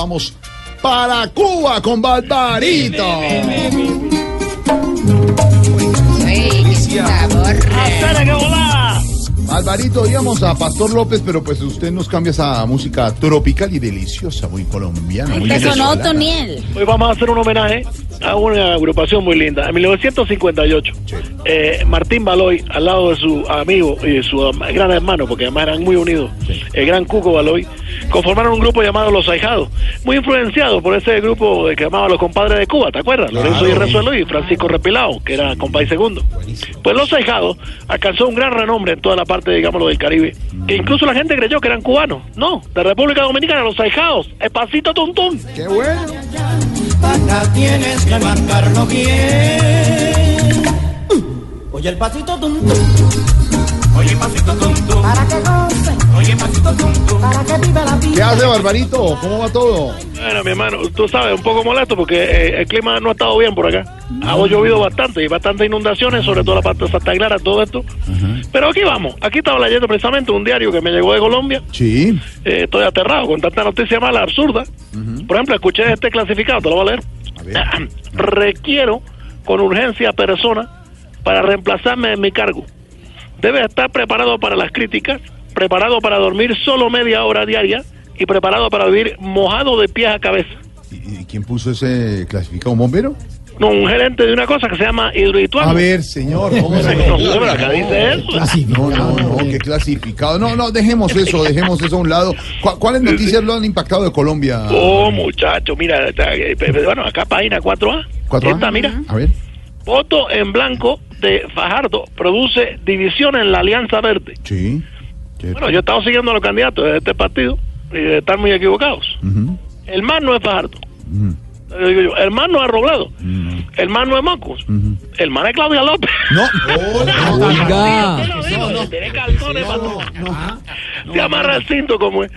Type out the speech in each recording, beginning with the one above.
Vamos para Cuba con Barbarito. Barbarito, íbamos a Pastor López, pero pues usted nos cambia esa música tropical y deliciosa, muy colombiana. Muy Toniel. Hoy vamos a hacer un homenaje a una agrupación muy linda. En 1958, sí. Martín Baloy, al lado de su amigo y de su gran hermano, porque además eran muy unidos, sí, el gran Cuco Valoy, conformaron un grupo llamado Los Ahijados, muy influenciado por ese grupo que llamaba Los Compadres de Cuba, ¿te acuerdas? Claro. Lorenzo y Resuelo y Francisco Repilao, que era Compay Segundo. Buenísimo. Pues Los Ahijados alcanzó un gran renombre en toda la parte, digámoslo, del Caribe, que incluso la gente creyó que eran cubanos. No, de República Dominicana, Los Ahijados, el pasito tuntún. ¡Qué bueno! La tienes que marcarlo bien. Oye el pasito tuntún, oye pasito tuntún, para que goce, oye pasito tuntún, para que viva la vida. ¿Qué hace, Barbarito? ¿Cómo va todo? Bueno, mi hermano, tú sabes, un poco molesto porque el clima no ha estado bien por acá. Ha llovido bastante y bastantes inundaciones, sobre todo la parte de Santa Clara, todo esto. Pero aquí vamos, aquí estaba leyendo precisamente un diario que me llegó de Colombia. Sí. Estoy aterrado con tanta noticia mala, absurda. Por ejemplo, escuché este clasificado, te lo voy a leer. A ver. Requiero con urgencia persona para reemplazarme en mi cargo. Debe estar preparado para las críticas, preparado para dormir solo media hora diaria y preparado para vivir mojado de pies a cabeza. ¿Y quién puso ese clasificado? ¿Un bombero? No, un gerente de una cosa que se llama Hidroituango. A ver, señor, ¿cómo se no, acá dice eso? No, qué clasificado. No, dejemos eso a un lado. ¿Cuáles noticias lo han impactado de Colombia? Oh, muchacho, mira, bueno, acá página 4A. 4A. Esta, mira. A ver. Voto en blanco de Fajardo produce división en la Alianza Verde. Sí. Bueno, yo he estado siguiendo a los candidatos de este partido y están muy equivocados. El más no es Fajardo. El man no es Robledo, el man no es Mocos, el man es Claudia López. Se amarra el cinto como es.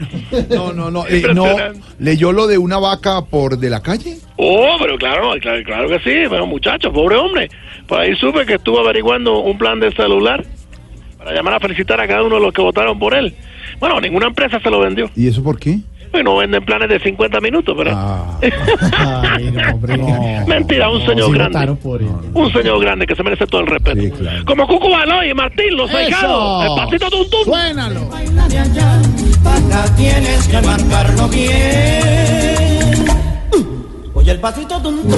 ¿Leyó lo de una vaca por de la calle? Oh, pero claro que sí, pero muchachos, pobre hombre. Por ahí supe que estuvo averiguando un plan de celular para llamar a felicitar a cada uno de los que votaron por él. Bueno, ninguna empresa se lo vendió. ¿Y eso por qué? No venden planes de 50 minutos, pero... Ay, no, hombre, no. Mentira, un señor grande. Un señor grande que se merece todo el respeto. Sí, claro. Como Cuco Valoy y Martín, Los Ahijados, el pasito tuntún. Suénalo. Tienes que marcarlo bien. Oye el pasito tuntún,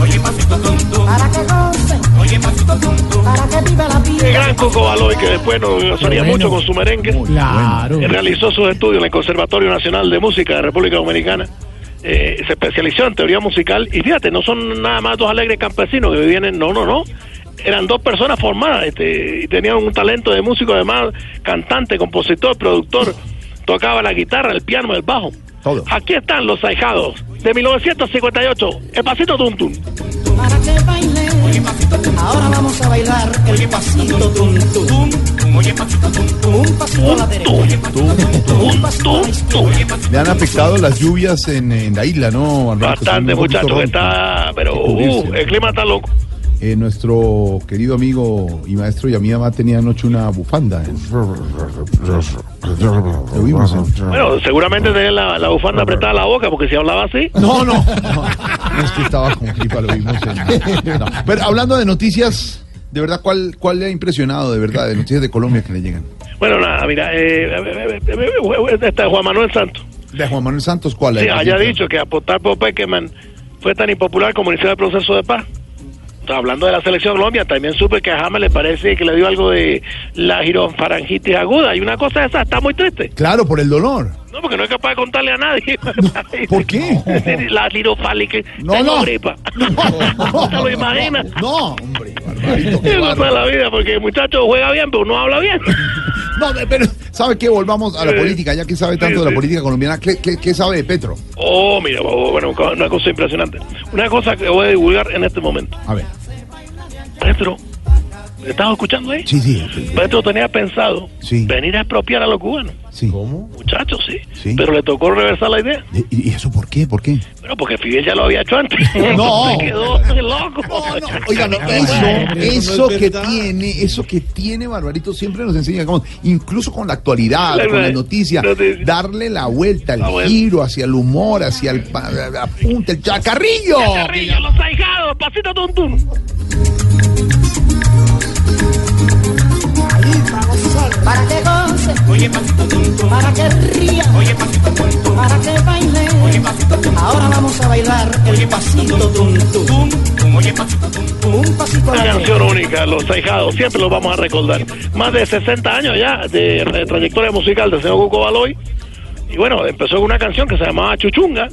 oye pasito tuntún, para que goce, oye pasito tuntún, para que viva la vida. El gran Cuco Valoy, que después nos sonía mucho con su merengue. Claro. Realizó sus estudios en el Conservatorio Nacional de Música de República Dominicana. Se especializó en teoría musical. Y fíjate, no son nada más dos alegres campesinos que vivían en... No. Eran dos personas formadas y tenían un talento de músico, además cantante, compositor, productor. Tocaba la guitarra, el piano, el bajo. Todo. Aquí están Los Ahijados de 1958, el pasito tuntún. Para que baile, ahora vamos a bailar el pasito tuntún. Un pasito a la derecha, un pasito a la izquierda. Le han afectado las lluvias en la isla, ¿no? Bastante, muchachos, está... Pero el clima está loco. Nuestro querido amigo y maestro y a mi mamá tenía anoche una bufanda. Bueno, seguramente tenía la bufanda apretada a la boca porque si hablaba así. No, es que estaba con gripa, lo vimos. Pero hablando de noticias, de verdad, ¿cuál le ha impresionado, de verdad, de noticias de Colombia que le llegan? Bueno, nada, mira, este Juan Manuel Santos. ¿De Juan Manuel Santos cuál? Sí, haya dicho que apostar por Pekerman fue tan impopular como iniciar el proceso de paz. Hablando de la selección de Colombia, también supe que a James le parece que le dio algo de la girofaringitis aguda, y una cosa esa está muy triste. Claro, por el dolor. No, porque no es capaz de contarle a nadie. ¿Por qué? La girofaringitis. No. Gripa. No. ¿Te lo imaginas? No, hombre. Barbarito, eso es la vida, porque el muchacho juega bien, pero no habla bien. No, pero... ¿Sabe qué? Volvamos a la política, ya que sabe tanto de la política colombiana. ¿Qué sabe de Petro? Oh, mira, bueno, una cosa impresionante. Una cosa que voy a divulgar en este momento. A ver. Petro, ¿estás escuchando ahí? Sí, sí. Petro tenía pensado venir a expropiar a los cubanos. Sí. ¿Cómo? Muchachos, sí. Pero le tocó reversar la idea. ¿Y eso por qué? ¿Por qué? Bueno, porque Fidel ya lo había hecho antes. No. Se quedó loco. No. Oigan, eso que tiene Barbarito siempre nos enseña, digamos, incluso con la actualidad, con las noticias, darle la vuelta, el giro hacia el humor, hacia el apunte, el chacarrillo. Chacarrillo, los ahijados, pasito tuntún. Para que goce, oye pasito tonto, para que ría, oye pasito tonto, para que baile, oye pasito tonto. Ahora vamos a bailar el pasito tonto, oye pasito tonto, un pasito. Una canción única, Los Ahijados, siempre los vamos a recordar. Más de 60 años ya de trayectoria musical del señor Cuco Valoy. Y bueno, empezó con una canción que se llamaba Chuchunga,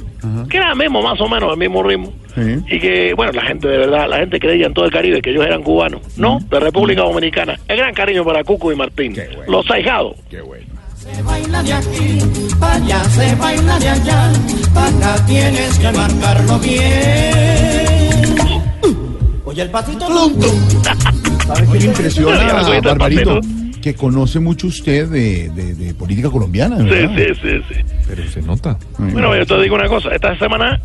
que era mismo, más o menos el mismo ritmo. Sí. Y que, bueno, la gente de verdad, la gente creía en todo el Caribe que ellos eran cubanos, ¿no? De República Dominicana. El gran cariño para Cuco y Martín. Bueno. Los Ahijados. Qué bueno. Se baila de aquí, para allá, se baila de allá, para acá tienes que marcarlo bien. Oye, el patito tonto. ¿Sabes qué le impresiona, Barbarito? Que conoce mucho usted de política colombiana, ¿verdad? Sí. Pero se nota. Bueno, yo te digo una cosa. Esta semana,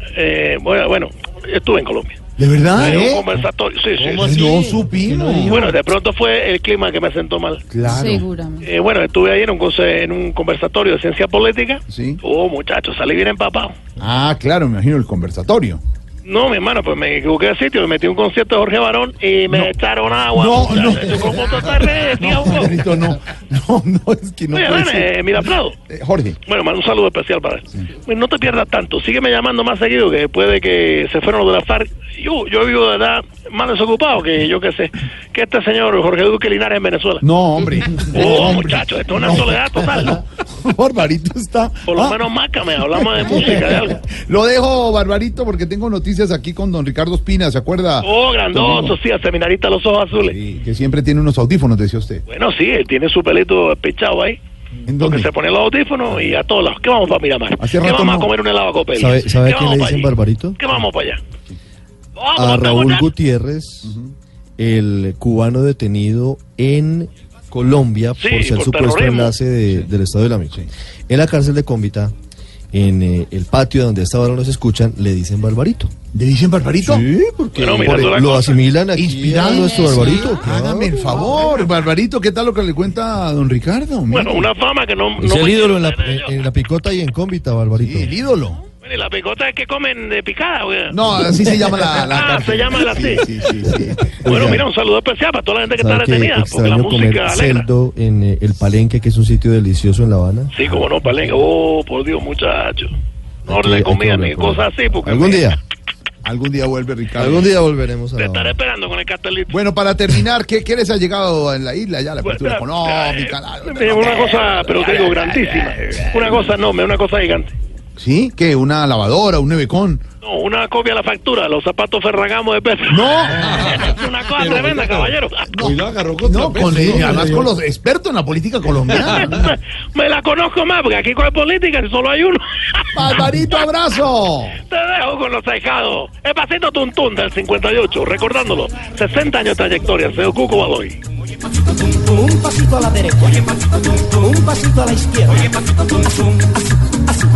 bueno, estuve en Colombia. ¿De verdad? En un conversatorio. Sí. No supimos. Bueno, de pronto fue el clima que me sentó mal. Claro. Seguramente. Bueno, estuve ahí en un conversatorio de ciencia política. Sí. Oh, muchachos, salí bien empapado. Ah, claro, me imagino el conversatorio. No, mi hermano, pues me equivoqué de sitio, me metí un concierto de Jorge Barón y me echaron agua. No. ¿Cómo tú estás tío? No, es que no. Mira, Prado. Jorge. Bueno, un saludo especial para él. Sí. No te pierdas tanto, sígueme llamando más seguido, que después de que se fueron los de la FARC, yo vivo de verdad más desocupado que yo que sé, que este señor Jorge Duque Linares en Venezuela. No, hombre. Muchachos, esto es una soledad total, ¿no? Barbarito está... Por lo menos mácame, hablamos de música, de algo. Lo dejo, Barbarito, porque tengo noticias aquí con don Ricardo Espina, ¿se acuerda? Oh, grandoso, sí, el seminarista Los Ojos Azules. Sí, que siempre tiene unos audífonos, decía usted. Bueno, sí, él tiene su pelito pechado ahí. ¿En dónde? Porque se pone los audífonos y a todos lados. ¿Qué vamos para Miramar? ¿Qué vamos a comer un helado a Copelia? ¿Sabe qué le dicen, Barbarito? ¿Qué vamos para allá? A Raúl Gutiérrez, el cubano detenido en... Colombia, sí, por ser por supuesto terrorismo. Enlace del Estado Islámico. Sí. En la cárcel de Cómbita, en el patio donde hasta ahora nos escuchan, le dicen Barbarito. ¿Le dicen Barbarito? Sí, porque lo asimilan aquí. Inspirado a nuestro Barbarito. Claro. Hágame el favor, Barbarito, ¿qué tal lo que le cuenta a don Ricardo? Mira. Bueno, una fama que no... Es el ídolo en la Picota y en Cómbita, Barbarito. Sí, el ídolo. Bueno, y la Picota es que comen de picada, güey. No, así se llama la... Ah, se llama así. Sí. Bueno, mira, un saludo especial para toda la gente que está retenida, porque la música alegra. Celdo en el Palenque, que es un sitio delicioso en La Habana. Sí, como no, Palenque. Oh, por Dios, muchachos. No orden comida ni cosas así, porque... Algún día vuelve Ricardo. Algún día volveremos a te estaré esperando con el cartelito. Bueno, para terminar, ¿qué les ha llegado en la isla ya? La cultura económica. Una cosa, pero te digo, grandísima. Una cosa enorme, una cosa gigante. ¿Sí? ¿Qué? ¿Una lavadora? ¿Un nevecón? No, una copia de la factura, los zapatos Ferragamo de Petro. ¡No! Es una cosa tremenda, caballero. No, agarró con además con los expertos en la política colombiana. Me la conozco más, porque aquí con la política solo hay uno. ¡Barbarito, abrazo! Te dejo con Los Ahijados. El pasito tuntún del 58, recordándolo. 60 años de trayectoria, señor Cuco Valoy. Oye, pasito tuntún, un pasito a la derecha. Oye, pasito tuntún, un pasito a la izquierda. Oye, pasito tuntún, azul, azul, azul.